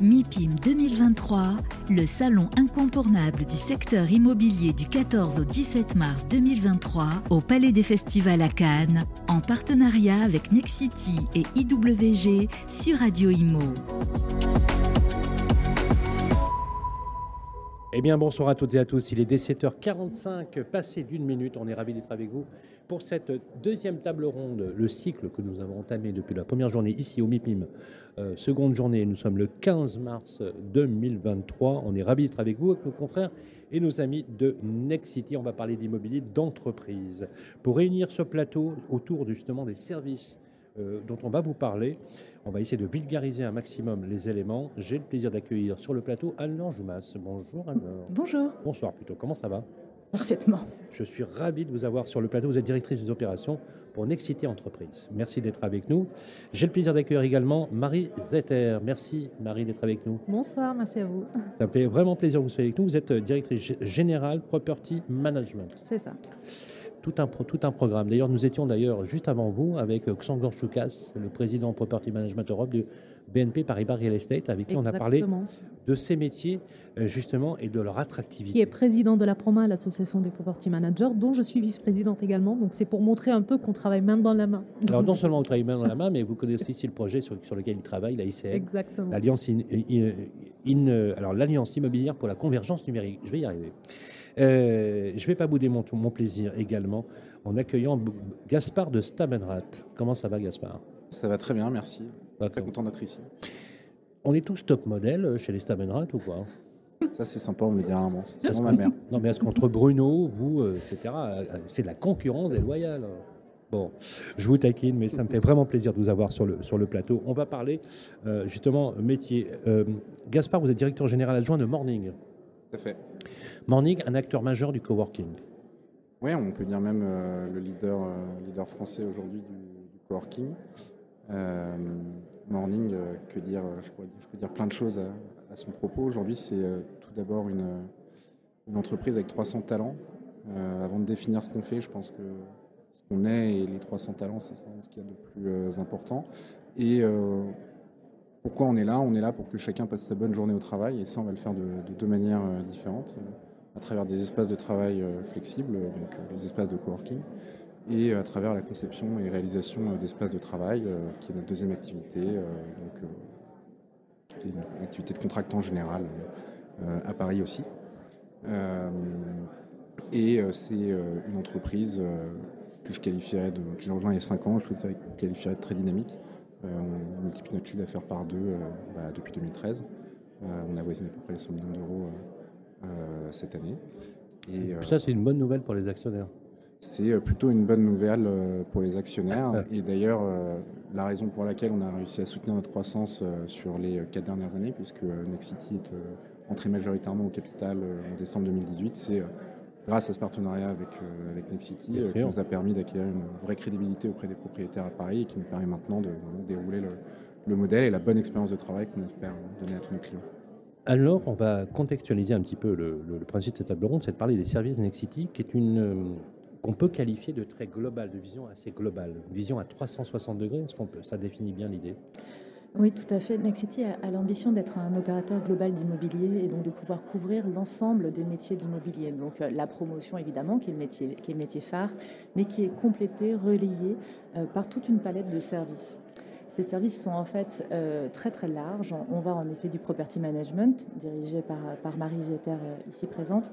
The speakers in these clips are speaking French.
MIPIM 2023, le salon incontournable du secteur immobilier du 14 au 17 mars 2023 au Palais des Festivals à Cannes, en partenariat avec Nexity et IWG sur Radio Immo. Eh bien, bonsoir à toutes et à tous. Il est 17h45, passé d'une minute. On est ravis d'être avec vous pour cette deuxième table ronde, le cycle que nous avons entamé depuis la première journée ici au MIPIM. Seconde journée, nous sommes le 15 mars 2023. On est ravis d'être avec vous, avec nos confrères et nos amis de Nexity. On va parler d'immobilier d'entreprise. Pour réunir ce plateau autour justement des services dont on va vous parler, on va essayer de vulgariser un maximum les éléments. J'ai le plaisir d'accueillir sur le plateau Alain Joumas. Bonjour Alain. Bonjour. Bonsoir plutôt. Comment ça va ? Parfaitement. Je suis ravi de vous avoir sur le plateau. Vous êtes directrice des opérations pour Nexity Entreprises. Merci d'être avec nous. J'ai le plaisir d'accueillir également Marie Zeter. Merci Marie d'être avec nous. Bonsoir, merci à vous. Ça me fait vraiment plaisir que vous soyez avec nous. Vous êtes directrice générale Property Management. C'est ça. Tout un programme. D'ailleurs, nous étions juste avant vous avec Xangor Choukas, le président Property Management Europe de BNP Paribas Real Estate, avec qui on a parlé de ces métiers, justement, et de leur attractivité. Qui est président de la PROMA, l'association des property managers, dont je suis vice-présidente également. Donc, c'est pour montrer un peu qu'on travaille main dans la main. Alors, non seulement on travaille main dans la main, mais vous connaissez aussi le projet sur lequel il travaille, la ICM. Exactement. L'Alliance Immobilière pour la Convergence Numérique. Je vais y arriver. Je ne vais pas bouder mon plaisir également en accueillant Gaspard de Stabenrath. Comment ça va, Gaspard ? Ça va très bien, merci. D'accord. Très content d'être ici. On est tous top modèle chez les Stabenrath ou quoi ? Ça, c'est sympa, on me dit rarement. C'est vraiment ma mère. Non, mais est-ce qu'entre Bruno, vous, etc., c'est de la concurrence déloyale ? Bon, je vous taquine, mais ça me fait vraiment plaisir de vous avoir sur le plateau. On va parler justement métier. Gaspard, vous êtes directeur général adjoint de Morning. Tout à fait. Morning, un acteur majeur du coworking. Oui, on peut dire même le leader français aujourd'hui du coworking. Morning, que dire, je peux dire plein de choses à son propos. Aujourd'hui, c'est tout d'abord une entreprise avec 300 talents. Avant de définir ce qu'on fait, je pense que ce qu'on est et les 300 talents, c'est ce qu'il y a de plus important. Et pourquoi on est là ? On est là pour que chacun passe sa bonne journée au travail, et ça, on va le faire de deux manières différentes, à travers des espaces de travail flexibles, donc les espaces de coworking, et à travers la conception et réalisation d'espaces de travail, qui est notre deuxième activité, donc qui est une activité de contractant général à Paris aussi. C'est une entreprise que je qualifierais que j'ai rejoint il y a 5 ans, je qualifierais de très dynamique. On multiplie notre chiffre d'affaires par 2 depuis 2013. On a voisiné à peu près les 100 millions d'euros cette année. Et ça, c'est une bonne nouvelle pour les actionnaires. C'est plutôt une bonne nouvelle pour les actionnaires. Et d'ailleurs, la raison pour laquelle on a réussi à soutenir notre croissance sur les 4 dernières années, puisque Nexity est entré majoritairement au capital en décembre 2018, c'est grâce à ce partenariat avec Nexity, qui nous a permis d'acquérir une vraie crédibilité auprès des propriétaires à Paris et qui nous permet maintenant de dérouler le modèle et la bonne expérience de travail qu'on espère donner à tous nos clients. Alors, on va contextualiser un petit peu le principe de cette table ronde, c'est de parler des services de Nexity, qui est qu'on peut qualifier de très globale, de vision assez globale, vision à 360 degrés. Est-ce ça définit bien l'idée ? Oui, tout à fait. Nexity a l'ambition d'être un opérateur global d'immobilier et donc de pouvoir couvrir l'ensemble des métiers de l'immobilier. Donc la promotion, évidemment, qui est le métier phare, mais qui est complété, relayé par toute une palette de services. Ces services sont en fait très très larges. On va en effet du property management, dirigé par Marie Zeter ici présente.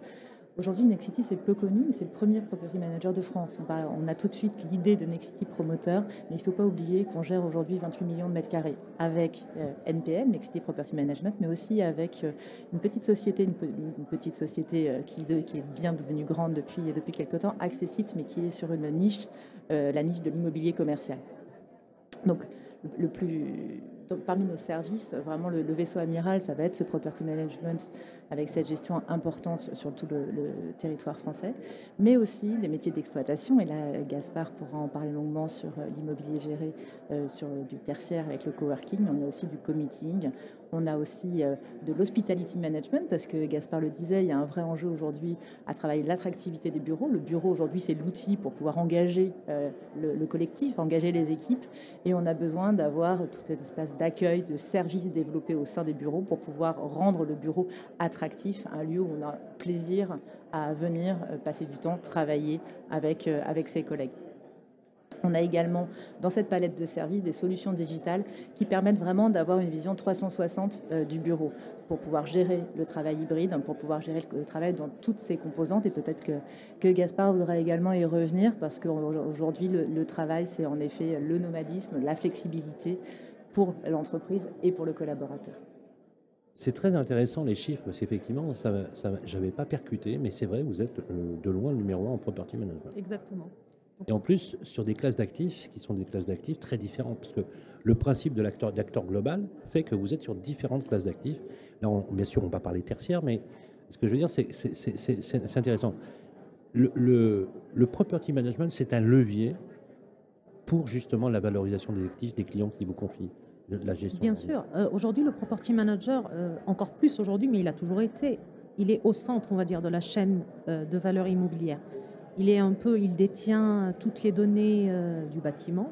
Aujourd'hui, Nexity, c'est peu connu, mais c'est le premier property manager de France. On a tout de suite l'idée de Nexity promoteur, mais il ne faut pas oublier qu'on gère aujourd'hui 28 millions de mètres carrés avec NPM, Nexity Property Management, mais aussi avec une petite société, qui est bien devenue grande depuis quelque temps, Accessit, mais qui est sur une niche, la niche de l'immobilier commercial. Donc, parmi nos services, vraiment le vaisseau amiral, ça va être ce property management avec cette gestion importante sur tout le territoire français, mais aussi des métiers d'exploitation. Et là, Gaspard pourra en parler longuement sur l'immobilier géré, sur du tertiaire avec le coworking, mais on a aussi du commuting. On a aussi de l'hospitality management, parce que Gaspard le disait, il y a un vrai enjeu aujourd'hui à travailler l'attractivité des bureaux. Le bureau, aujourd'hui, c'est l'outil pour pouvoir engager le collectif, engager les équipes. Et on a besoin d'avoir tout cet espace services d'accueil, de services développés au sein des bureaux pour pouvoir rendre le bureau attractif, un lieu où on a plaisir à venir passer du temps, travailler avec ses collègues. On a également dans cette palette de services des solutions digitales qui permettent vraiment d'avoir une vision 360 du bureau pour pouvoir gérer le travail hybride, pour pouvoir gérer le travail dans toutes ses composantes. Et peut-être que Gaspard voudra également y revenir parce qu'aujourd'hui, le travail, c'est en effet le nomadisme, la flexibilité pour l'entreprise et pour le collaborateur. C'est très intéressant les chiffres, parce qu'effectivement, ça, je n'avais pas percuté, mais c'est vrai, vous êtes de loin le numéro 1 en property management. Exactement. Et en plus, sur des classes d'actifs, qui sont des classes d'actifs très différentes, parce que le principe de l'acteur global fait que vous êtes sur différentes classes d'actifs. Là, bien sûr, on va parler tertiaire, mais ce que je veux dire, c'est intéressant. Le property management, c'est un levier pour justement la valorisation des actifs des clients qui vous confient la gestion. Bien sûr. Aujourd'hui, le property manager, encore plus aujourd'hui, mais il a toujours été, il est au centre, on va dire, de la chaîne de valeur immobilière. Il détient toutes les données du bâtiment.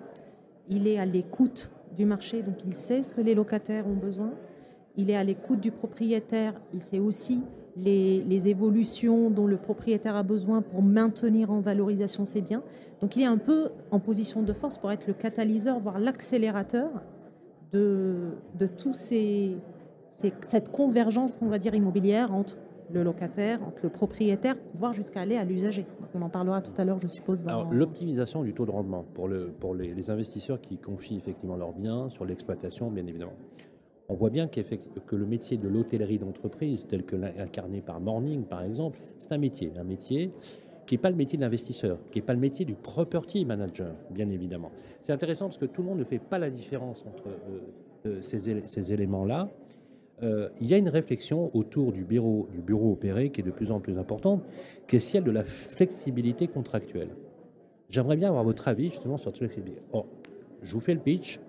Il est à l'écoute du marché, donc il sait ce que les locataires ont besoin. Il est à l'écoute du propriétaire. Il sait aussi les évolutions dont le propriétaire a besoin pour maintenir en valorisation ses biens. Donc il est un peu en position de force pour être le catalyseur, voire l'accélérateur de toute cette convergence, on va dire, immobilière entre le locataire, le propriétaire, voire jusqu'à aller à l'usager. On en parlera tout à l'heure, je suppose. Alors, l'optimisation du taux de rendement pour les investisseurs qui confient effectivement leurs biens sur l'exploitation, bien évidemment. On voit bien que le métier de l'hôtellerie d'entreprise, tel que l'incarné par Morning, par exemple, c'est un métier qui n'est pas le métier de l'investisseur, qui n'est pas le métier du property manager, bien évidemment. C'est intéressant parce que tout le monde ne fait pas la différence entre ces éléments-là. Il y a une réflexion autour du bureau opéré qui est de plus en plus importante, qui est celle de la flexibilité contractuelle. J'aimerais bien avoir votre avis justement sur cette flexibilité. Or, je vous fais le pitch.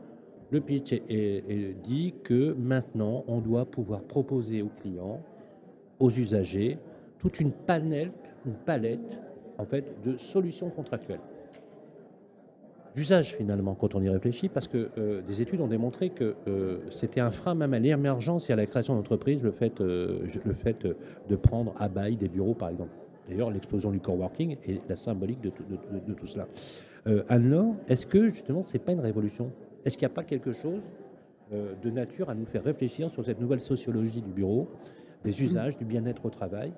Le pitch dit que maintenant, on doit pouvoir proposer aux clients, aux usagers, toute une palette en fait, de solutions contractuelles. D'usage finalement quand on y réfléchit, parce que des études ont démontré que c'était un frein même à l'émergence et à la création d'entreprises, le fait de prendre à bail des bureaux par exemple. D'ailleurs, l'explosion du coworking est la symbolique de tout cela. Alors, est-ce que justement c'est pas une révolution ? Est-ce qu'il n'y a pas quelque chose de nature à nous faire réfléchir sur cette nouvelle sociologie du bureau, des usages, du bien-être au travail,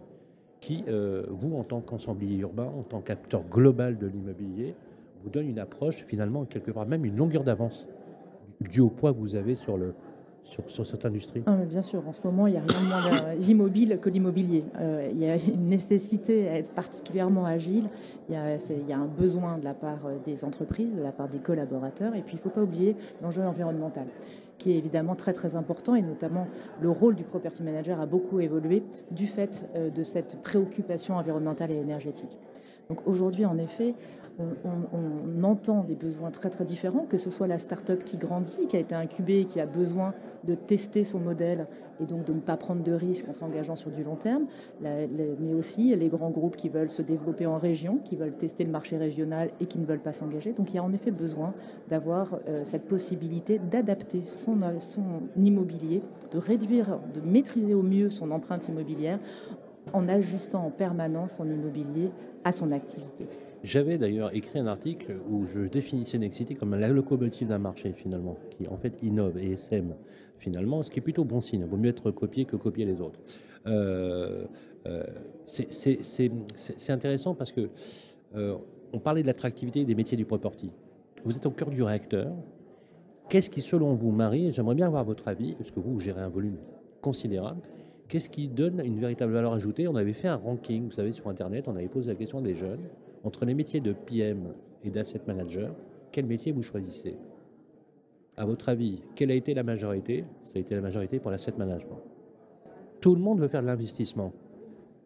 qui vous en tant qu'ensemblier urbain, en tant qu'acteur global de l'immobilier, vous donne une approche, finalement, quelque part, même une longueur d'avance, due au poids que vous avez sur cette industrie. Ah, bien sûr, en ce moment, il n'y a rien de moins immobile que l'immobilier. Il y a une nécessité à être particulièrement agile. Il y a un besoin de la part des entreprises, de la part des collaborateurs. Et puis, il ne faut pas oublier l'enjeu environnemental, qui est évidemment très très important, et notamment le rôle du property manager a beaucoup évolué du fait de cette préoccupation environnementale et énergétique. Donc aujourd'hui, en effet, on entend des besoins très très différents, que ce soit la start-up qui grandit, qui a été incubée, qui a besoin de tester son modèle et donc de ne pas prendre de risques en s'engageant sur du long terme, mais aussi les grands groupes qui veulent se développer en région, qui veulent tester le marché régional et qui ne veulent pas s'engager. Donc il y a en effet besoin d'avoir cette possibilité d'adapter son immobilier, de réduire, de maîtriser au mieux son empreinte immobilière en ajustant en permanence son immobilier à son activité. J'avais d'ailleurs écrit un article où je définissais Nexity comme la locomotive d'un marché, finalement, qui en fait innove et sème, finalement, ce qui est plutôt bon signe. Il vaut mieux être copié que copier les autres. C'est intéressant parce que on parlait de l'attractivité des métiers du property. Vous êtes au cœur du réacteur. Qu'est-ce qui, selon vous, Marie, j'aimerais bien avoir votre avis, parce que vous gérez un volume considérable, qu'est-ce qui donne une véritable valeur ajoutée ? On avait fait un ranking, vous savez, sur Internet, on avait posé la question à des jeunes. Entre les métiers de PM et d'asset manager, quel métier vous choisissez ? À votre avis, quelle a été la majorité ? Ça a été la majorité pour l'asset management. Tout le monde veut faire de l'investissement.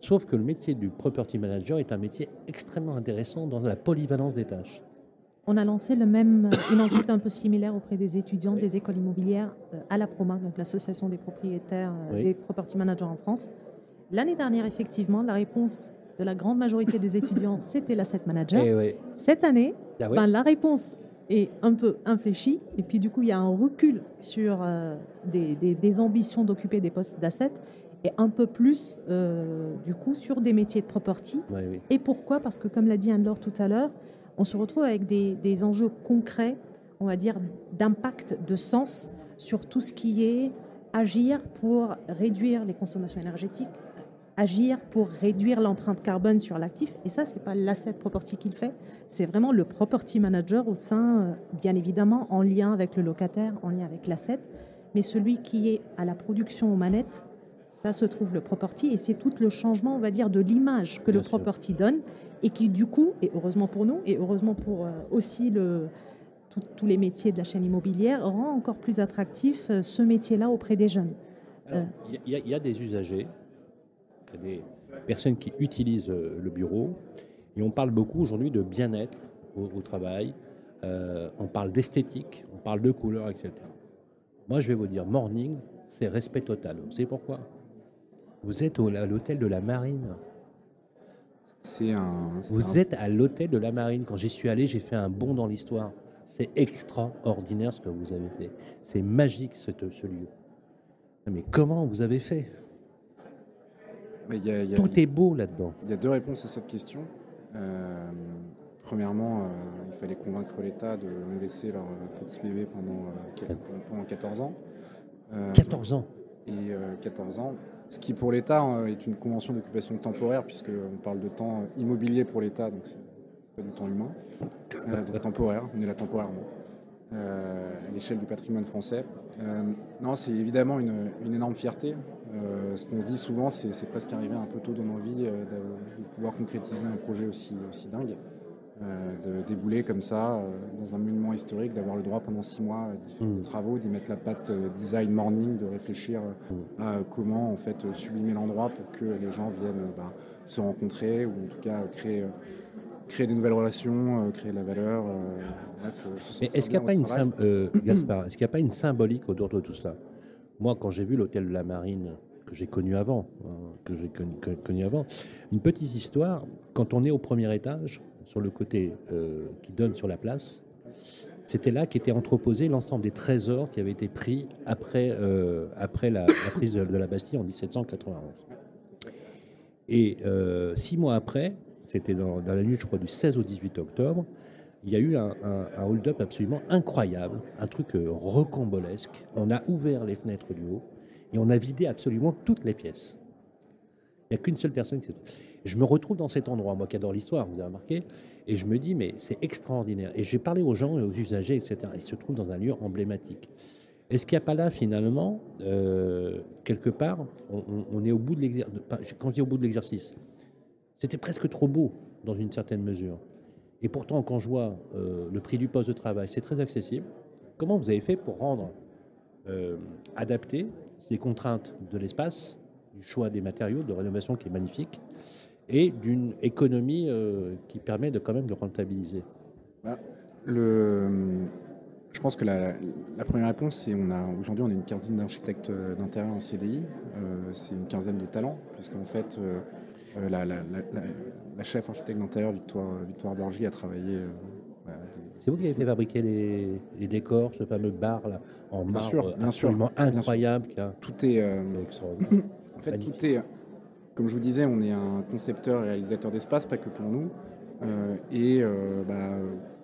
Sauf que le métier du property manager est un métier extrêmement intéressant dans la polyvalence des tâches. On a lancé une enquête un peu similaire auprès des étudiants des écoles immobilières à la PROMA, donc l'association des propriétaires des property managers en France. L'année dernière, effectivement, la réponse de la grande majorité des étudiants, c'était l'asset manager. Cette année, la réponse est un peu infléchie. Et puis du coup, il y a un recul sur des ambitions d'occuper des postes d'assets et un peu plus du coup sur des métiers de property. Ouais, oui. Et pourquoi ? Parce que comme l'a dit Anne-Laure tout à l'heure, on se retrouve avec des enjeux concrets, on va dire d'impact, de sens sur tout ce qui est agir pour réduire les consommations énergétiques, agir pour réduire l'empreinte carbone sur l'actif. Et ça, ce n'est pas l'asset property qui le fait, c'est vraiment le property manager au sein, bien évidemment, en lien avec le locataire, en lien avec l'asset. Mais celui qui est à la production aux manettes, ça se trouve le property. Et c'est tout le changement, on va dire, de l'image que bien le sûr. Property donne et qui, du coup, et heureusement pour nous, et heureusement pour aussi tous les métiers de la chaîne immobilière, rend encore plus attractif ce métier-là auprès des jeunes. Il y a des usagers, il y a des personnes qui utilisent le bureau, et on parle beaucoup aujourd'hui de bien-être au travail, on parle d'esthétique, on parle de couleurs, etc. Moi, je vais vous dire, Morning, c'est respect total. Vous savez pourquoi ? Vous êtes à l'hôtel de la Marine. Êtes à l'hôtel de la Marine. Quand j'y suis allé, j'ai fait un bond dans l'histoire. C'est extraordinaire ce que vous avez fait. C'est magique ce lieu. Mais comment vous avez fait ? Tout est beau là-dedans. Il y a deux réponses à cette question. Premièrement, il fallait convaincre l'État de nous laisser leur petit bébé pendant 14 ans. 14 ans. Et 14 ans. Ce qui, pour l'État, est une convention d'occupation temporaire, puisqu'on parle de temps immobilier pour l'État, donc c'est pas du temps humain. Donc c'est temporaire, on est là temporairement. À l'échelle du patrimoine français. Non, c'est évidemment une énorme fierté. Ce qu'on se dit souvent, c'est presque arrivé un peu tôt dans nos vies de pouvoir concrétiser un projet aussi dingue. De débouler comme ça dans un monument historique, d'avoir le droit pendant 6 mois de travaux, d'y mettre la patte design Morning, de réfléchir à comment en fait sublimer l'endroit pour que les gens viennent se rencontrer ou en tout cas créer des nouvelles relations, créer de la valeur. Bref, mais est-ce qu'il n'y a pas Gaspard, est-ce qu'il n'y a pas une symbolique autour de tout ça ? Moi, quand j'ai vu l'hôtel de la Marine que j'ai connu avant, une petite histoire, quand on est au premier étage, sur le côté qui donne sur la place, c'était là qu'était entreposé l'ensemble des trésors qui avaient été pris après la prise de la Bastille en 1791. Et 6 mois après, c'était dans la nuit, je crois, du 16 au 18 octobre, il y a eu un hold-up absolument incroyable, un truc rocambolesque. On a ouvert les fenêtres du haut et on a vidé absolument toutes les pièces. Il n'y a qu'une seule personne qui s'est... Je me retrouve dans cet endroit, moi qui adore l'histoire, vous avez remarqué, et je me dis, mais c'est extraordinaire. Et j'ai parlé aux gens et aux usagers, etc. Ils se trouvent dans un lieu emblématique. Est-ce qu'il n'y a pas là, finalement, quelque part, on est au bout de l'exercice. Quand je dis au bout de l'exercice, c'était presque trop beau, dans une certaine mesure. Et pourtant, quand je vois le prix du poste de travail, c'est très accessible. Comment vous avez fait pour rendre, adapter ces contraintes de l'espace, du choix des matériaux, de rénovation qui est magnifique, et d'une économie qui permet de quand même de rentabiliser. Je pense que la première réponse, c'est aujourd'hui on a une quinzaine d'architectes d'intérieur en CDI, c'est une quinzaine de talents, puisqu'en fait la chef architecte d'intérieur, Victoire Borgey, a travaillé... C'est vous qui avez fait fabriquer les décors, ce fameux bar là, en marbre absolument incroyable. Tout est... en fait, magnifique. Tout est... Comme je vous disais, on est un concepteur et réalisateur d'espace, pas que pour nous.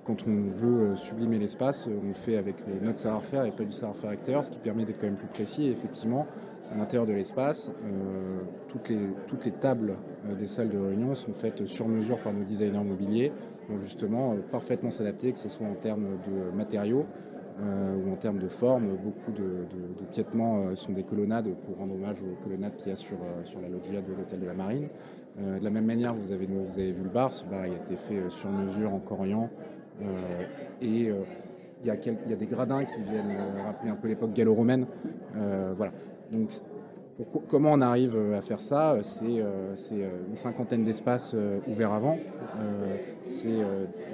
Quand on veut sublimer l'espace, on le fait avec notre savoir-faire et pas du savoir-faire extérieur, ce qui permet d'être quand même plus précis. Et effectivement, à l'intérieur de l'espace, toutes les tables des salles de réunion sont faites sur mesure par nos designers mobiliers, donc justement parfaitement s'adapter, que ce soit en termes de matériaux ou en termes de forme. Beaucoup de piétements sont des colonnades pour rendre hommage aux colonnades qu'il y a sur la loggia de l'hôtel de la Marine. De la même manière, vous avez vu le bar. Ce bar a été fait sur mesure en Corian. Il y a des gradins qui viennent rappeler un peu l'époque gallo-romaine. Voilà. Donc, comment on arrive à faire ça ? C'est une cinquantaine d'espaces ouverts avant. C'est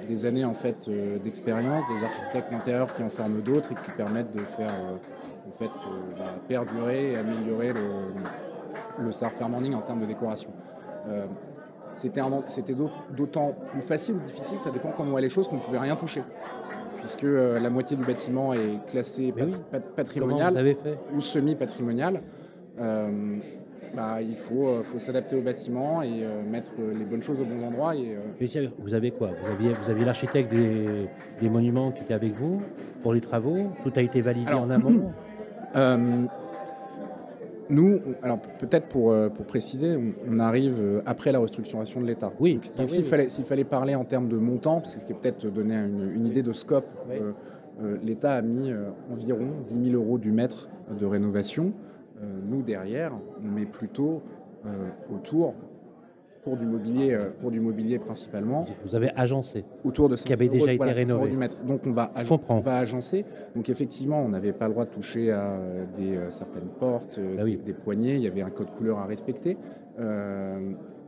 des années en fait d'expérience, des architectes d'intérieur qui en forment d'autres et qui permettent de faire perdurer et améliorer le savoir-faire Morning en termes de décoration. C'était d'autant plus facile ou difficile, ça dépend comment on voit les choses, qu'on ne pouvait rien toucher. puisque la moitié du bâtiment est classé patrimonial ou semi-patrimonial. Il faut s'adapter au bâtiment et mettre les bonnes choses au bon endroit. Vous avez quoi ? Vous aviez l'architecte des monuments qui était avec vous pour les travaux ? Tout a été validé en amont ? Nous, alors peut-être pour préciser, on arrive après la restructuration de l'État. Oui. Donc s'il fallait parler en termes de montant, parce que ce qui est peut-être donner une idée de scope, l'État a mis environ 10 000 euros du mètre de rénovation. Nous, derrière, on met plutôt autour, pour du mobilier principalement. Vous avez agencé. Autour de 500 euros du mètre. Donc, on va agencer. Donc, effectivement, on n'avait pas le droit de toucher à certaines portes, des poignées. Il y avait un code couleur à respecter. Mais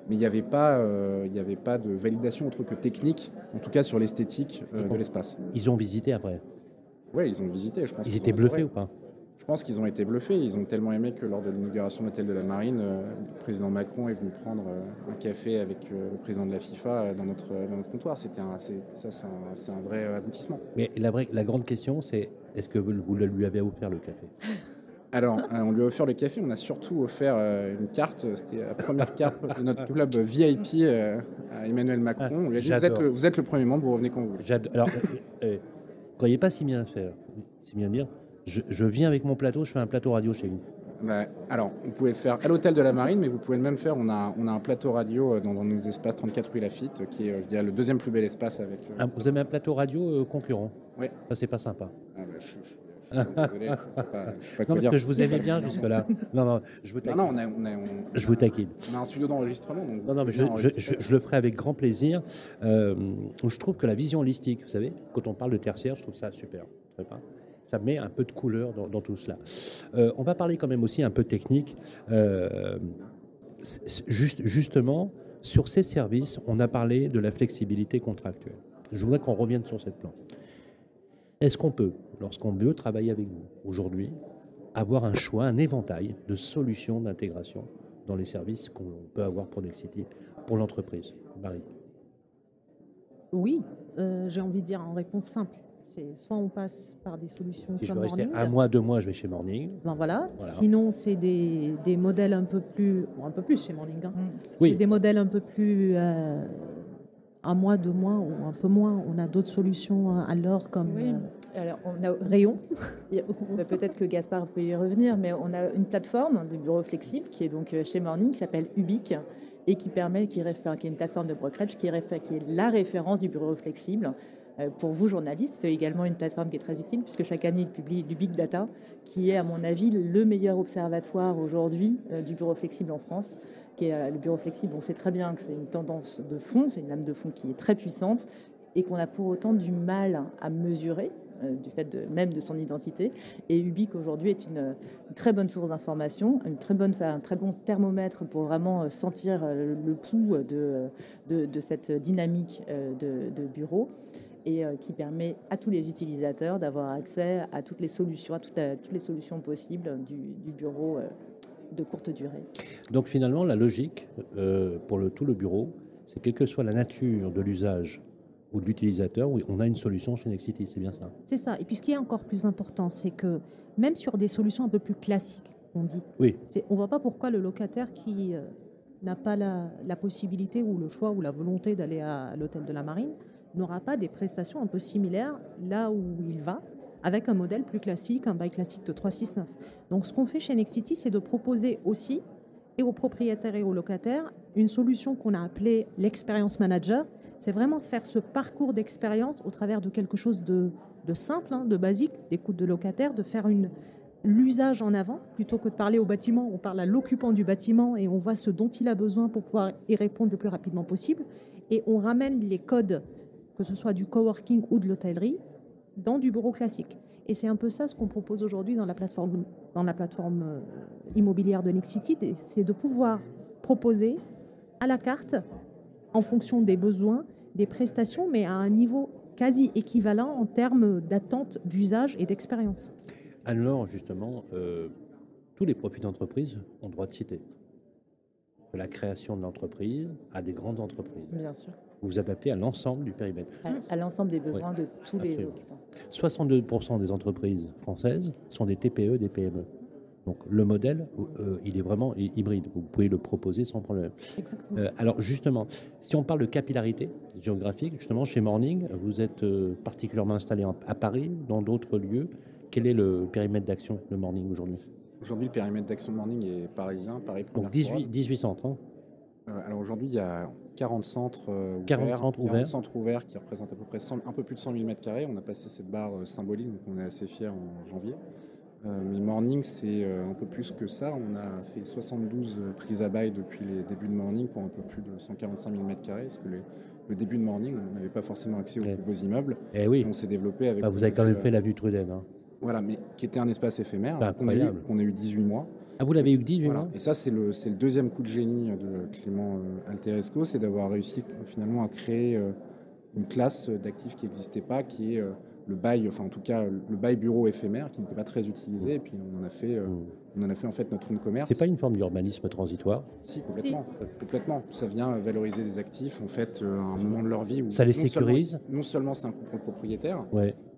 il n'y avait pas de validation autre que technique, en tout cas sur l'esthétique de l'espace. Ils ont visité après ? Oui, ils ont visité. Je pense ils étaient bluffés ou pas ? Je pense qu'ils ont été bluffés. Ils ont tellement aimé que lors de l'inauguration de l'Hôtel de la Marine, le président Macron est venu prendre un café avec le président de la FIFA dans notre comptoir. C'est un vrai aboutissement. Mais la grande question, c'est est-ce que vous lui avez offert le café ? Alors, on lui a offert le café. On a surtout offert une carte. C'était la première carte de notre club VIP à Emmanuel Macron. On lui a dit vous êtes le premier membre, vous revenez quand vous voulez. J'adore. Alors, croyez pas si bien faire, si bien dire. Je viens avec mon plateau, je fais un plateau radio chez vous. Alors, vous pouvez le faire à l'Hôtel de la Marine, mais vous pouvez le même faire. On a un plateau radio dans nos espaces 34 rue Lafitte, qui est le deuxième plus bel espace. Vous avez un plateau radio concurrent ? Oui. Ça, c'est pas sympa. Je suis désolé, je sais pas. Non, parce que je vous aimais bien jusque-là. Non, je vous taquine. Je vous taquine. On a un studio d'enregistrement. Donc non, mais je le ferai avec grand plaisir. Je trouve que la vision holistique, vous savez, quand on parle de tertiaire, je trouve ça super. Ça met un peu de couleur dans tout cela. On va parler quand même aussi un peu technique. Justement, sur ces services, on a parlé de la flexibilité contractuelle. Je voudrais qu'on revienne sur cette plan. Est-ce qu'on peut, lorsqu'on veut travailler avec vous aujourd'hui, avoir un choix, un éventail de solutions d'intégration dans les services qu'on peut avoir pour Nexity, pour l'entreprise ? Marie ? Oui, j'ai envie de dire en réponse simple. C'est soit on passe par des solutions comme Morning. Si je veux rester un mois, 2 mois, je vais chez Morning. Voilà. Sinon, c'est des modèles un peu plus chez Morning. Hein. Oui. C'est des modèles un peu plus un mois, 2 mois ou un peu moins. On a d'autres solutions alors comme Alors, on a Rayon. Peut-être que Gaspard peut y revenir, mais on a une plateforme de bureau flexible qui est donc chez Morning, qui s'appelle Ubique. Et qui est une plateforme de brokerage qui est la référence du bureau flexible. Pour vous, journalistes, c'est également une plateforme qui est très utile puisque chaque année, il publie du Big Data, qui est, à mon avis, le meilleur observatoire aujourd'hui du bureau flexible en France. Qui est, le bureau flexible, on sait très bien que c'est une tendance de fond, c'est une lame de fond qui est très puissante et qu'on a pour autant du mal à mesurer du fait de son identité. Et Ubique, aujourd'hui, est une très bonne source d'information, un très bon thermomètre pour vraiment sentir le pouls de cette dynamique de bureau. Et qui permet à tous les utilisateurs d'avoir accès à toutes les solutions, possibles du bureau de courte durée. Donc finalement, la logique pour tout le bureau, c'est quelle que soit la nature de l'usage ou de l'utilisateur, on a une solution chez Nexity, c'est bien ça ? C'est ça. Et puis ce qui est encore plus important, c'est que même sur des solutions un peu plus classiques, on dit, on ne voit pas pourquoi le locataire qui n'a pas la possibilité ou le choix ou la volonté d'aller à l'Hôtel de la Marine n'aura pas des prestations un peu similaires là où il va, avec un modèle plus classique, un bail classique de 3-6-9. Donc, ce qu'on fait chez Nexity, c'est de proposer aussi, et aux propriétaires et aux locataires, une solution qu'on a appelée l'expérience manager. C'est vraiment faire ce parcours d'expérience au travers de quelque chose de simple, de basique, d'écoute de locataire, de faire l'usage en avant. Plutôt que de parler au bâtiment, on parle à l'occupant du bâtiment et on voit ce dont il a besoin pour pouvoir y répondre le plus rapidement possible. Et on ramène les codes, que ce soit du coworking ou de l'hôtellerie, dans du bureau classique. Et c'est un peu ça ce qu'on propose aujourd'hui dans la plateforme immobilière de Nexity, c'est de pouvoir proposer à la carte, en fonction des besoins, des prestations, mais à un niveau quasi équivalent en termes d'attente, d'usage et d'expérience. Alors justement, tous les profits d'entreprise ont droit de citer. De la création de l'entreprise à des grandes entreprises. Bien sûr. Vous vous adaptez à l'ensemble du périmètre. À l'ensemble des besoins de tous les occupants. 62% des entreprises françaises sont des TPE, des PME. Donc le modèle, il est vraiment hybride. Vous pouvez le proposer sans problème. Exactement. Alors justement, si on parle de capillarité géographique, justement chez Morning, vous êtes particulièrement installé à Paris, dans d'autres lieux. Quel est le périmètre d'action de Morning aujourd'hui ? Aujourd'hui, le périmètre d'action de Morning est parisien, Paris première. Donc 18 centres. Alors aujourd'hui, il y a 40 centres ouverts qui représentent à peu près un peu plus de 100 000 m². On a passé cette barre symbolique, donc on est assez fiers en janvier. Mais Morning, c'est un peu plus que ça. On a fait 72 prises à bail depuis les débuts de Morning pour un peu plus de 145 000 m2. Parce que le début de Morning, on n'avait pas forcément accès aux plus beaux immeubles. Et oui. On s'est développé avec... vous avez quand même fait la vue Trudaine. Voilà, mais qui était un espace éphémère qu'on a eu 18 mois. Ah, vous l'avez eu 18 mois ? Et ça, c'est le deuxième coup de génie de Clément Alteresco, c'est d'avoir réussi finalement à créer une classe d'actifs qui n'existait pas, qui est... le bail, enfin en tout cas le bail bureau éphémère qui n'était pas très utilisé, et puis on en a fait en fait notre fonds de commerce. C'est pas une forme d'urbanisme transitoire ? Si, complètement. Si. Complètement. Ça vient valoriser des actifs en fait à un moment de leur vie où ça les sécurise. Non seulement c'est un coup pour le propriétaire,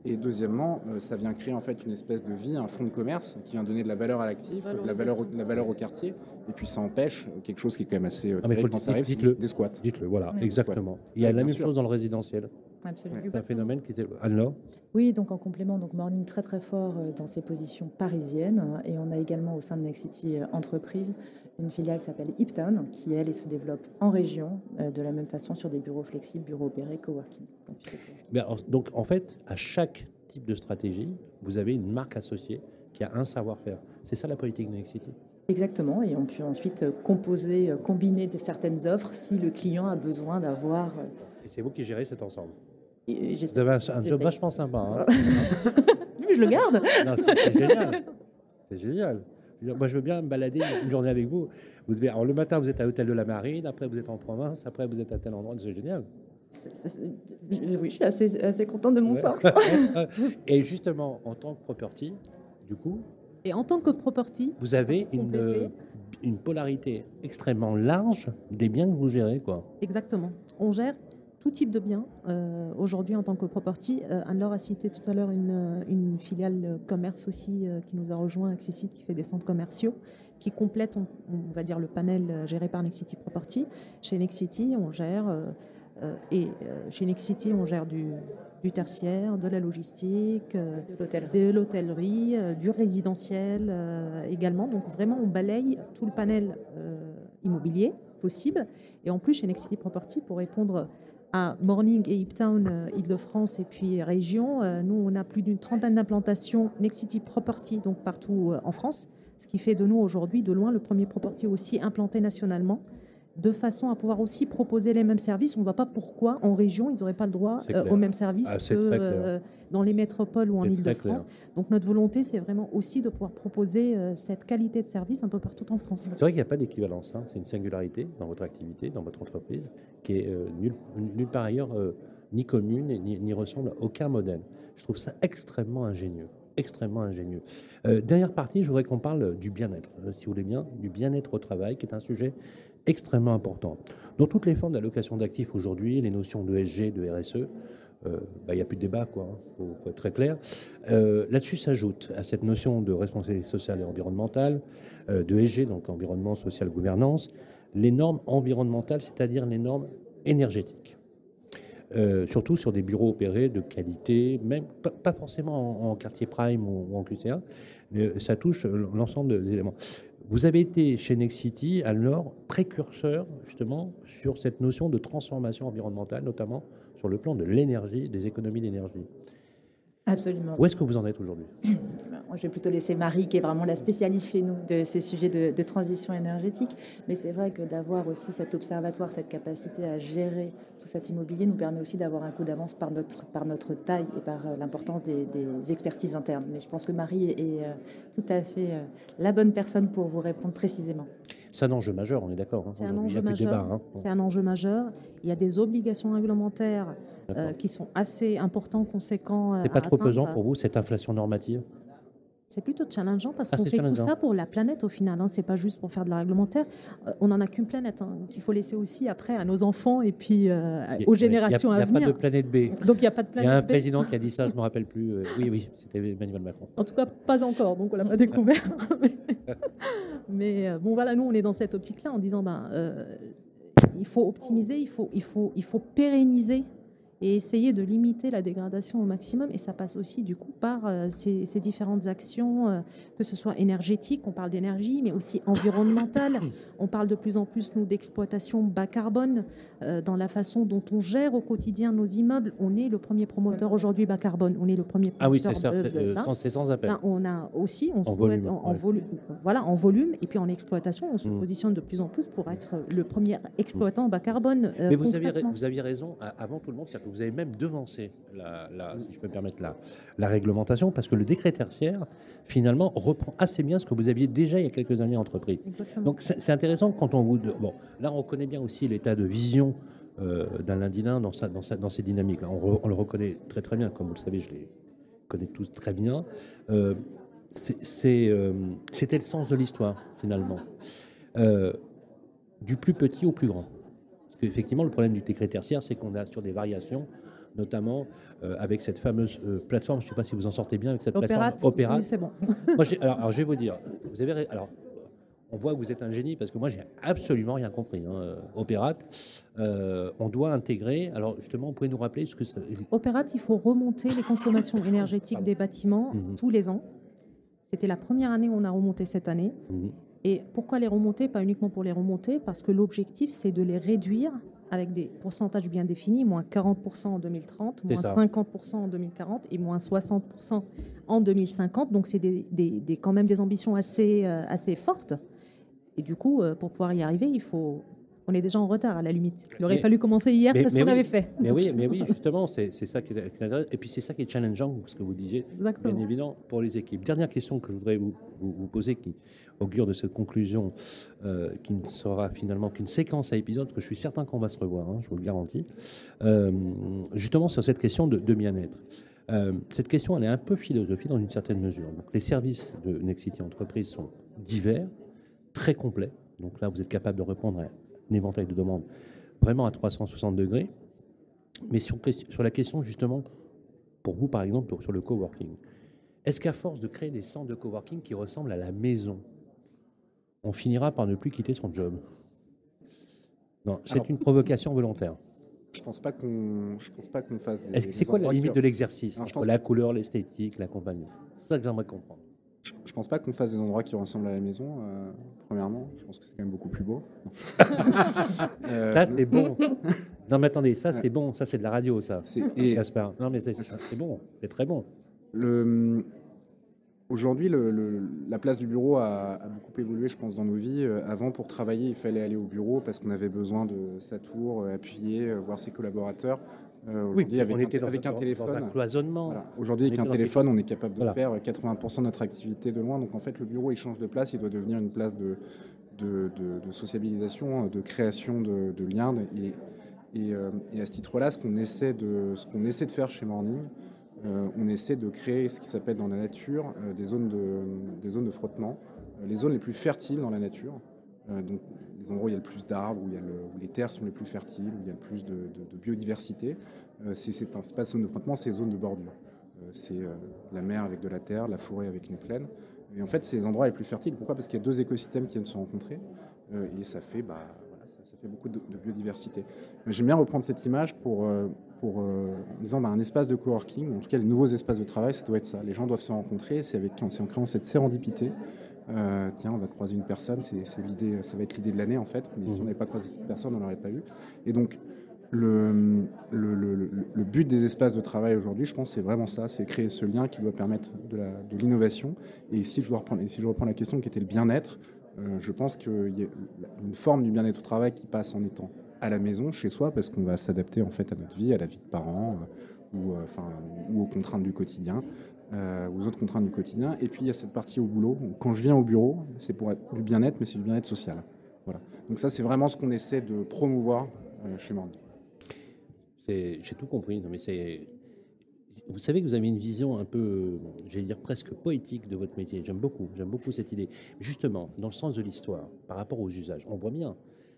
et deuxièmement ça vient créer en fait une espèce de vie, un fonds de commerce qui vient donner de la valeur à l'actif, de la valeur au quartier, et puis ça empêche quelque chose qui est quand même assez terrible quand ça arrive, c'est des squats. Dites-le, voilà, oui. Exactement. Il y a la même chose dans le résidentiel. Absolument. C'est un phénomène qui était... Anne-Laure ? Oui, donc en complément, donc Morning très très fort dans ses positions parisiennes, et on a également au sein de Nexity Entreprises une filiale qui s'appelle Iptone, qui elle se développe en région de la même façon sur des bureaux flexibles, bureaux opérés, coworking. Donc en fait, à chaque type de stratégie, vous avez une marque associée qui a un savoir-faire. C'est ça la politique de Nexity ? Exactement, et on peut ensuite combiner certaines offres si le client a besoin d'avoir... Et c'est vous qui gérez cet ensemble. Vous avez un job vachement sympa. Mais je le garde. Non, c'est génial. C'est génial. Moi, je veux bien me balader une journée avec vous. Alors, le matin, vous êtes à l'hôtel de la Marine. Après, vous êtes en province. Après, vous êtes à tel endroit. C'est génial. Oui, je suis assez contente de mon sort. Et justement, en tant que property, du coup... Et en tant que property... Vous avez une polarité extrêmement large des biens que vous gérez, quoi. Exactement. On gère tout type de biens aujourd'hui en tant que property. Anne-Laure a cité tout à l'heure une filiale commerce aussi qui nous a rejoint, Accessit, qui fait des centres commerciaux, qui complète, on va dire, le panel géré par Nexity Property. Chez Nexity, on gère du tertiaire, de la logistique, de l'hôtellerie, du résidentiel également. Donc vraiment, on balaye tout le panel immobilier possible. Et en plus, chez Nexity Property, pour répondre à Morning et Iptown, Île-de-France et puis région. Nous, on a plus d'une trentaine d'implantations Nexity Property, donc partout en France, ce qui fait de nous aujourd'hui, de loin, le premier property aussi implanté nationalement, de façon à pouvoir aussi proposer les mêmes services. On ne voit pas pourquoi, en région, ils n'auraient pas le droit aux mêmes services que dans les métropoles ou en Île-de-France. Donc, notre volonté, c'est vraiment aussi de pouvoir proposer cette qualité de service un peu partout en France. C'est vrai qu'il n'y a pas d'équivalence. C'est une singularité dans votre activité, dans votre entreprise, qui est nulle part ailleurs ni commune, ni ressemble à aucun modèle. Je trouve ça extrêmement ingénieux. Extrêmement ingénieux. Dernière partie, je voudrais qu'on parle du bien-être, si vous voulez bien, du bien-être au travail, qui est un sujet extrêmement important. Dans toutes les formes d'allocation d'actifs aujourd'hui, les notions de ESG, de RSE, il n'y a plus de débat, quoi, faut être très clair. Là-dessus s'ajoute à cette notion de responsabilité sociale et environnementale, de ESG, donc environnement, social, gouvernance, les normes environnementales, c'est-à-dire les normes énergétiques. Surtout sur des bureaux opérés de qualité, même pas forcément en quartier prime ou en QC1, mais ça touche l'ensemble des éléments. Vous avez été chez Nexity, alors précurseur justement sur cette notion de transformation environnementale, notamment sur le plan de l'énergie, des économies d'énergie. Absolument. Où est-ce que vous en êtes aujourd'hui ? Je vais plutôt laisser Marie, qui est vraiment la spécialiste chez nous de ces sujets de transition énergétique. Mais c'est vrai que d'avoir aussi cet observatoire, cette capacité à gérer tout cet immobilier nous permet aussi d'avoir un coup d'avance par notre taille et par l'importance des expertises internes. Mais je pense que Marie est tout à fait la bonne personne pour vous répondre précisément. C'est un enjeu majeur, on est d'accord. C'est un enjeu majeur. C'est un enjeu majeur. Il y a des obligations réglementaires qui sont assez importants, conséquents. C'est pas trop pesant pour vous, cette inflation normative ? C'est plutôt challengeant parce qu'on fait tout ça pour la planète au final. Hein. Ce n'est pas juste pour faire de la réglementaire. On n'en a qu'une planète qu'il faut laisser aussi après à nos enfants et puis aux générations à venir. Il n'y a pas de planète B. Donc, il n'y a pas de planète B. Il y a un président qui a dit ça, je ne me rappelle plus. Oui, c'était Emmanuel Macron. En tout cas, pas encore, donc on ne l'a pas découvert. Mais bon, voilà, nous, on est dans cette optique-là en disant il faut optimiser, il faut pérenniser et essayer de limiter la dégradation au maximum. Et ça passe aussi, du coup, par ces différentes actions, que ce soit énergétique, on parle d'énergie, mais aussi environnementale. On parle de plus en plus, nous, d'exploitation bas carbone dans la façon dont on gère au quotidien nos immeubles. On est le premier promoteur aujourd'hui bas carbone. On est le premier promoteur. Ah oui, c'est ça, c'est sans appel. Là, on a aussi, en volume, et puis en exploitation, on se positionne de plus en plus pour être le premier exploitant bas carbone. Mais vous aviez raison, avant tout le monde, vous avez même devancé, si je peux me permettre, la réglementation, parce que le décret tertiaire, finalement, reprend assez bien ce que vous aviez déjà il y a quelques années entrepris. Exactement. Donc, c'est intéressant quand on vous... Bon, là, on reconnaît bien aussi l'état de vision d'Alain Dinin dans ces dynamiques-là. On le reconnaît très, très bien. Comme vous le savez, je les connais tous très bien. C'était le sens de l'histoire, finalement. Du plus petit au plus grand. Effectivement, le problème du décret tertiaire, c'est qu'on a sur des variations, notamment avec cette fameuse plateforme, je ne sais pas si vous en sortez bien, avec cette plateforme Opérate. Oui, c'est bon. Moi, je vais vous dire, on voit que vous êtes un génie, parce que moi, je n'ai absolument rien compris. Opérate, on doit intégrer... Alors, justement, vous pouvez nous rappeler ce que ça... Opérate, il faut remonter les consommations énergétiques des bâtiments tous les ans. C'était la première année où on a remonté cette année. Et pourquoi les remonter ? Pas uniquement pour les remonter, parce que l'objectif, c'est de les réduire avec des pourcentages bien définis, moins 40% en 2030, moins 50% en 2040 et moins 60% en 2050. Donc, c'est quand même des ambitions assez fortes. Et du coup, pour pouvoir y arriver, on est déjà en retard, à la limite. Il aurait fallu commencer hier, parce qu'on avait fait. Mais oui, justement, c'est ça qui est intéressant. Et puis, c'est ça qui est challengeant, ce que vous disiez, exactement, bien évident, pour les équipes. Dernière question que je voudrais vous poser, qui augure de cette conclusion, qui ne sera finalement qu'une séquence à épisodes, que je suis certain qu'on va se revoir, je vous le garantis. Justement, sur cette question de bien-être. Cette question, elle est un peu philosophique dans une certaine mesure. Donc, les services de Nexity Entreprise sont divers, très complets. Donc là, vous êtes capable de répondre à un éventail de demandes vraiment à 360 degrés. Mais sur la question, justement, pour vous, par exemple, sur le coworking, est-ce qu'à force de créer des centres de coworking qui ressemblent à la maison, on finira par ne plus quitter son job? Non, c'est une provocation volontaire. Je pense pas qu'on fasse des... Est-ce que c'est quoi la limite de l'exercice, entre la couleur, l'esthétique, la compagnie? C'est ça que j'aimerais comprendre. Je pense pas qu'on fasse des endroits qui ressemblent à la maison, premièrement. Je pense que c'est quand même beaucoup plus beau. Ça, c'est bon. Non, mais attendez, ça, c'est bon. Ça, c'est de la radio, ça. Gaspard. Non, mais c'est bon. C'est très bon. Aujourd'hui, la place du bureau a beaucoup évolué, je pense, dans nos vies. Avant, pour travailler, il fallait aller au bureau parce qu'on avait besoin de sa tour, appuyer, voir ses collaborateurs. Aujourd'hui, avec un téléphone, on est capable de faire 80% de notre activité de loin. Donc, en fait, le bureau, il change de place. Il doit devenir une place de sociabilisation, de création de liens. Et à ce titre-là, ce qu'on essaie de faire chez Morning, on essaie de créer ce qui s'appelle dans la nature des zones de frottement, les zones les plus fertiles dans la nature. Donc, les endroits où il y a le plus d'arbres, où les terres sont les plus fertiles, où il y a le plus de biodiversité. C'est pas zone de frottement, c'est zone de bordure. C'est la mer avec de la terre, la forêt avec une plaine. Et en fait, c'est les endroits les plus fertiles. Pourquoi ? Parce qu'il y a deux écosystèmes qui viennent se rencontrer. Et ça fait, beaucoup de biodiversité. Mais j'aime bien reprendre cette image en disant un espace de coworking, en tout cas les nouveaux espaces de travail, ça doit être ça. Les gens doivent se rencontrer, c'est en créant cette sérendipité. On va croiser une personne, c'est l'idée, ça va être l'idée de l'année en fait, mais si on n'avait pas croisé cette personne, on ne l'aurait pas eu. Et donc, le but des espaces de travail aujourd'hui, je pense, c'est vraiment ça, c'est créer ce lien qui doit permettre de l'innovation. Et si je reprends la question qui était le bien-être, je pense qu'il y a une forme du bien-être au travail qui passe en étant à la maison, chez soi, parce qu'on va s'adapter en fait à notre vie, à la vie de parents ou aux contraintes du quotidien. Aux autres contraintes du quotidien. Et puis, il y a cette partie au boulot. Quand je viens au bureau, c'est pour du bien-être, mais c'est du bien-être social. Voilà. Donc ça, c'est vraiment ce qu'on essaie de promouvoir chez Morning. J'ai tout compris. Non, mais Vous savez que vous avez une vision un peu, j'allais dire presque poétique de votre métier. J'aime beaucoup cette idée. Justement, dans le sens de l'histoire, par rapport aux usages, on voit bien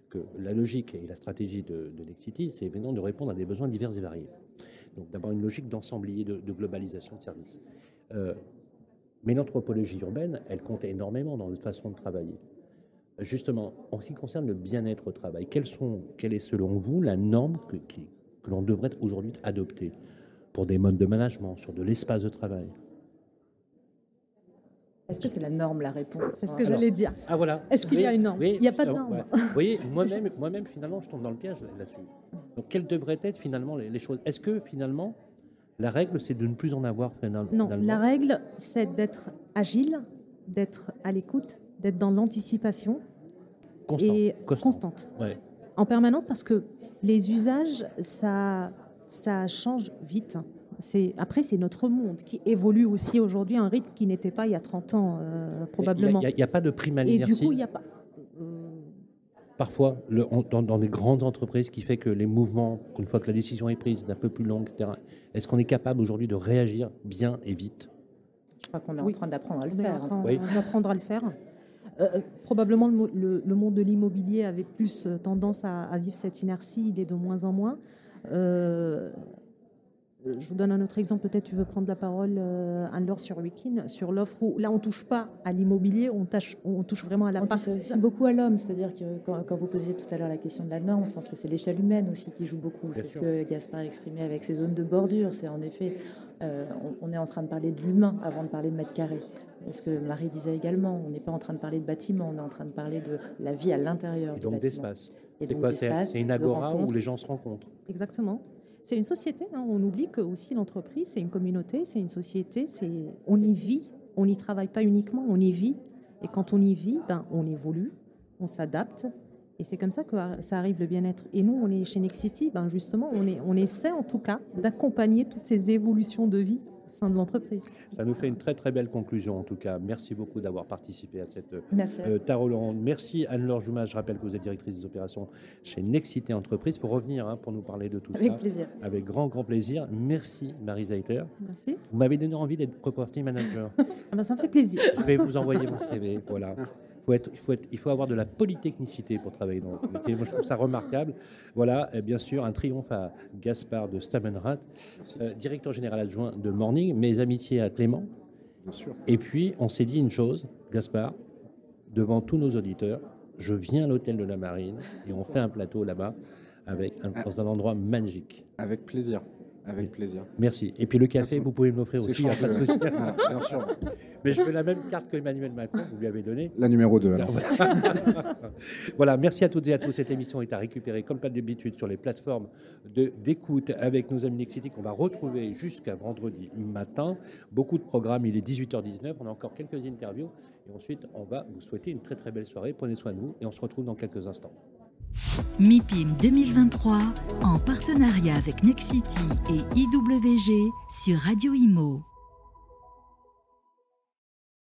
que la logique et la stratégie de Nexity, c'est évidemment de répondre à des besoins divers et variés. Donc d'avoir une logique d'ensemblier, de globalisation de services. Mais l'anthropologie urbaine, elle compte énormément dans notre façon de travailler. Justement, en ce qui concerne le bien-être au travail, quelle est selon vous la norme que l'on devrait aujourd'hui adopter pour des modes de management, sur de l'espace de travail? Est-ce que c'est la norme, la réponse? C'est ce que j'allais dire. Ah voilà. Est-ce qu'il y a une norme? Il n'y a pas de norme. Ouais. Vous voyez, moi-même, finalement, je tombe dans le piège là-dessus. Donc, quelles devraient être finalement les choses? Est-ce que finalement, la règle, c'est de ne plus en avoir finalement? Non, la règle, c'est d'être agile, d'être à l'écoute, d'être dans l'anticipation constante. Ouais. En permanence, parce que les usages, ça change vite. Après, c'est notre monde qui évolue aussi aujourd'hui à un rythme qui n'était pas il y a 30 ans, probablement. Il n'y a pas de prime à l'inertie. Et du coup, il n'y a pas... Parfois, dans des grandes entreprises, qui fait que les mouvements, une fois que la décision est prise, d'un peu plus longue, etc. Est-ce qu'on est capable aujourd'hui de réagir bien et vite? Je crois qu'on est en train d'apprendre à le faire. Probablement, le monde de l'immobilier avait plus tendance à vivre cette inertie. Il est de moins en moins. Je vous donne un autre exemple, peut-être tu veux prendre la parole, Anne-Laure, sur Wikin, sur l'offre où là on ne touche pas à l'immobilier, on touche vraiment à la partie. On touche aussi beaucoup à l'homme, c'est-à-dire que quand vous posiez tout à l'heure la question de la norme, je pense que c'est l'échelle humaine aussi qui joue beaucoup. Bien sûr. Ce que Gaspard exprimait avec ses zones de bordure, c'est en effet, on est en train de parler de l'humain avant de parler de mètre carré. Parce que Marie disait également, on n'est pas en train de parler de bâtiment, on est en train de parler de la vie à l'intérieur du bâtiment. Et donc d'espace. C'est une agora où les gens se rencontrent. Exactement. C'est une société, hein. On oublie que aussi l'entreprise, c'est une communauté, c'est une société, on y vit, on n'y travaille pas uniquement, on y vit. Et quand on y vit, on évolue, on s'adapte. Et c'est comme ça que ça arrive, le bien-être. Et nous, on est chez Nexity, justement, on essaie en tout cas d'accompagner toutes ces évolutions de vie au sein de l'entreprise. Ça nous fait une très très belle conclusion en tout cas. Merci beaucoup d'avoir participé à cette table ronde. Merci Anne-Laure Joumas, je rappelle que vous êtes directrice des opérations chez Nexity Entreprises, pour revenir pour nous parler de tout ça. Avec plaisir. Avec grand plaisir. Merci Marie Zeter. Merci. Vous m'avez donné envie d'être property manager. Ça me fait plaisir. Je vais vous envoyer mon CV, voilà. Il faut avoir de la polytechnicité pour travailler dans le métier. Moi, je trouve ça remarquable. Voilà, et bien sûr, un triomphe à Gaspard de Stabenrath, directeur général adjoint de Morning. Mes amitiés à Clément. Bien sûr. Et puis, on s'est dit une chose, Gaspard, devant tous nos auditeurs, je viens à l'hôtel de la Marine et on fait un plateau là-bas dans un endroit magique. Avec plaisir. Avec plaisir. Merci. Et puis le café, vous pouvez me l'offrir aussi. Pas de souci. Voilà, bien sûr. Mais je veux la même carte que Emmanuel Macron, vous lui avez donnée. La numéro 2. Alors. Voilà, merci à toutes et à tous. Cette émission est à récupérer, comme pas d'habitude, sur les plateformes d'écoute avec nos amis Nexity qu'on va retrouver jusqu'à vendredi matin. Beaucoup de programmes, il est 18h19. On a encore quelques interviews. Et ensuite, on va vous souhaiter une très très belle soirée. Prenez soin de vous et on se retrouve dans quelques instants. MIPIM 2023 en partenariat avec Nexity et IWG sur Radio Immo.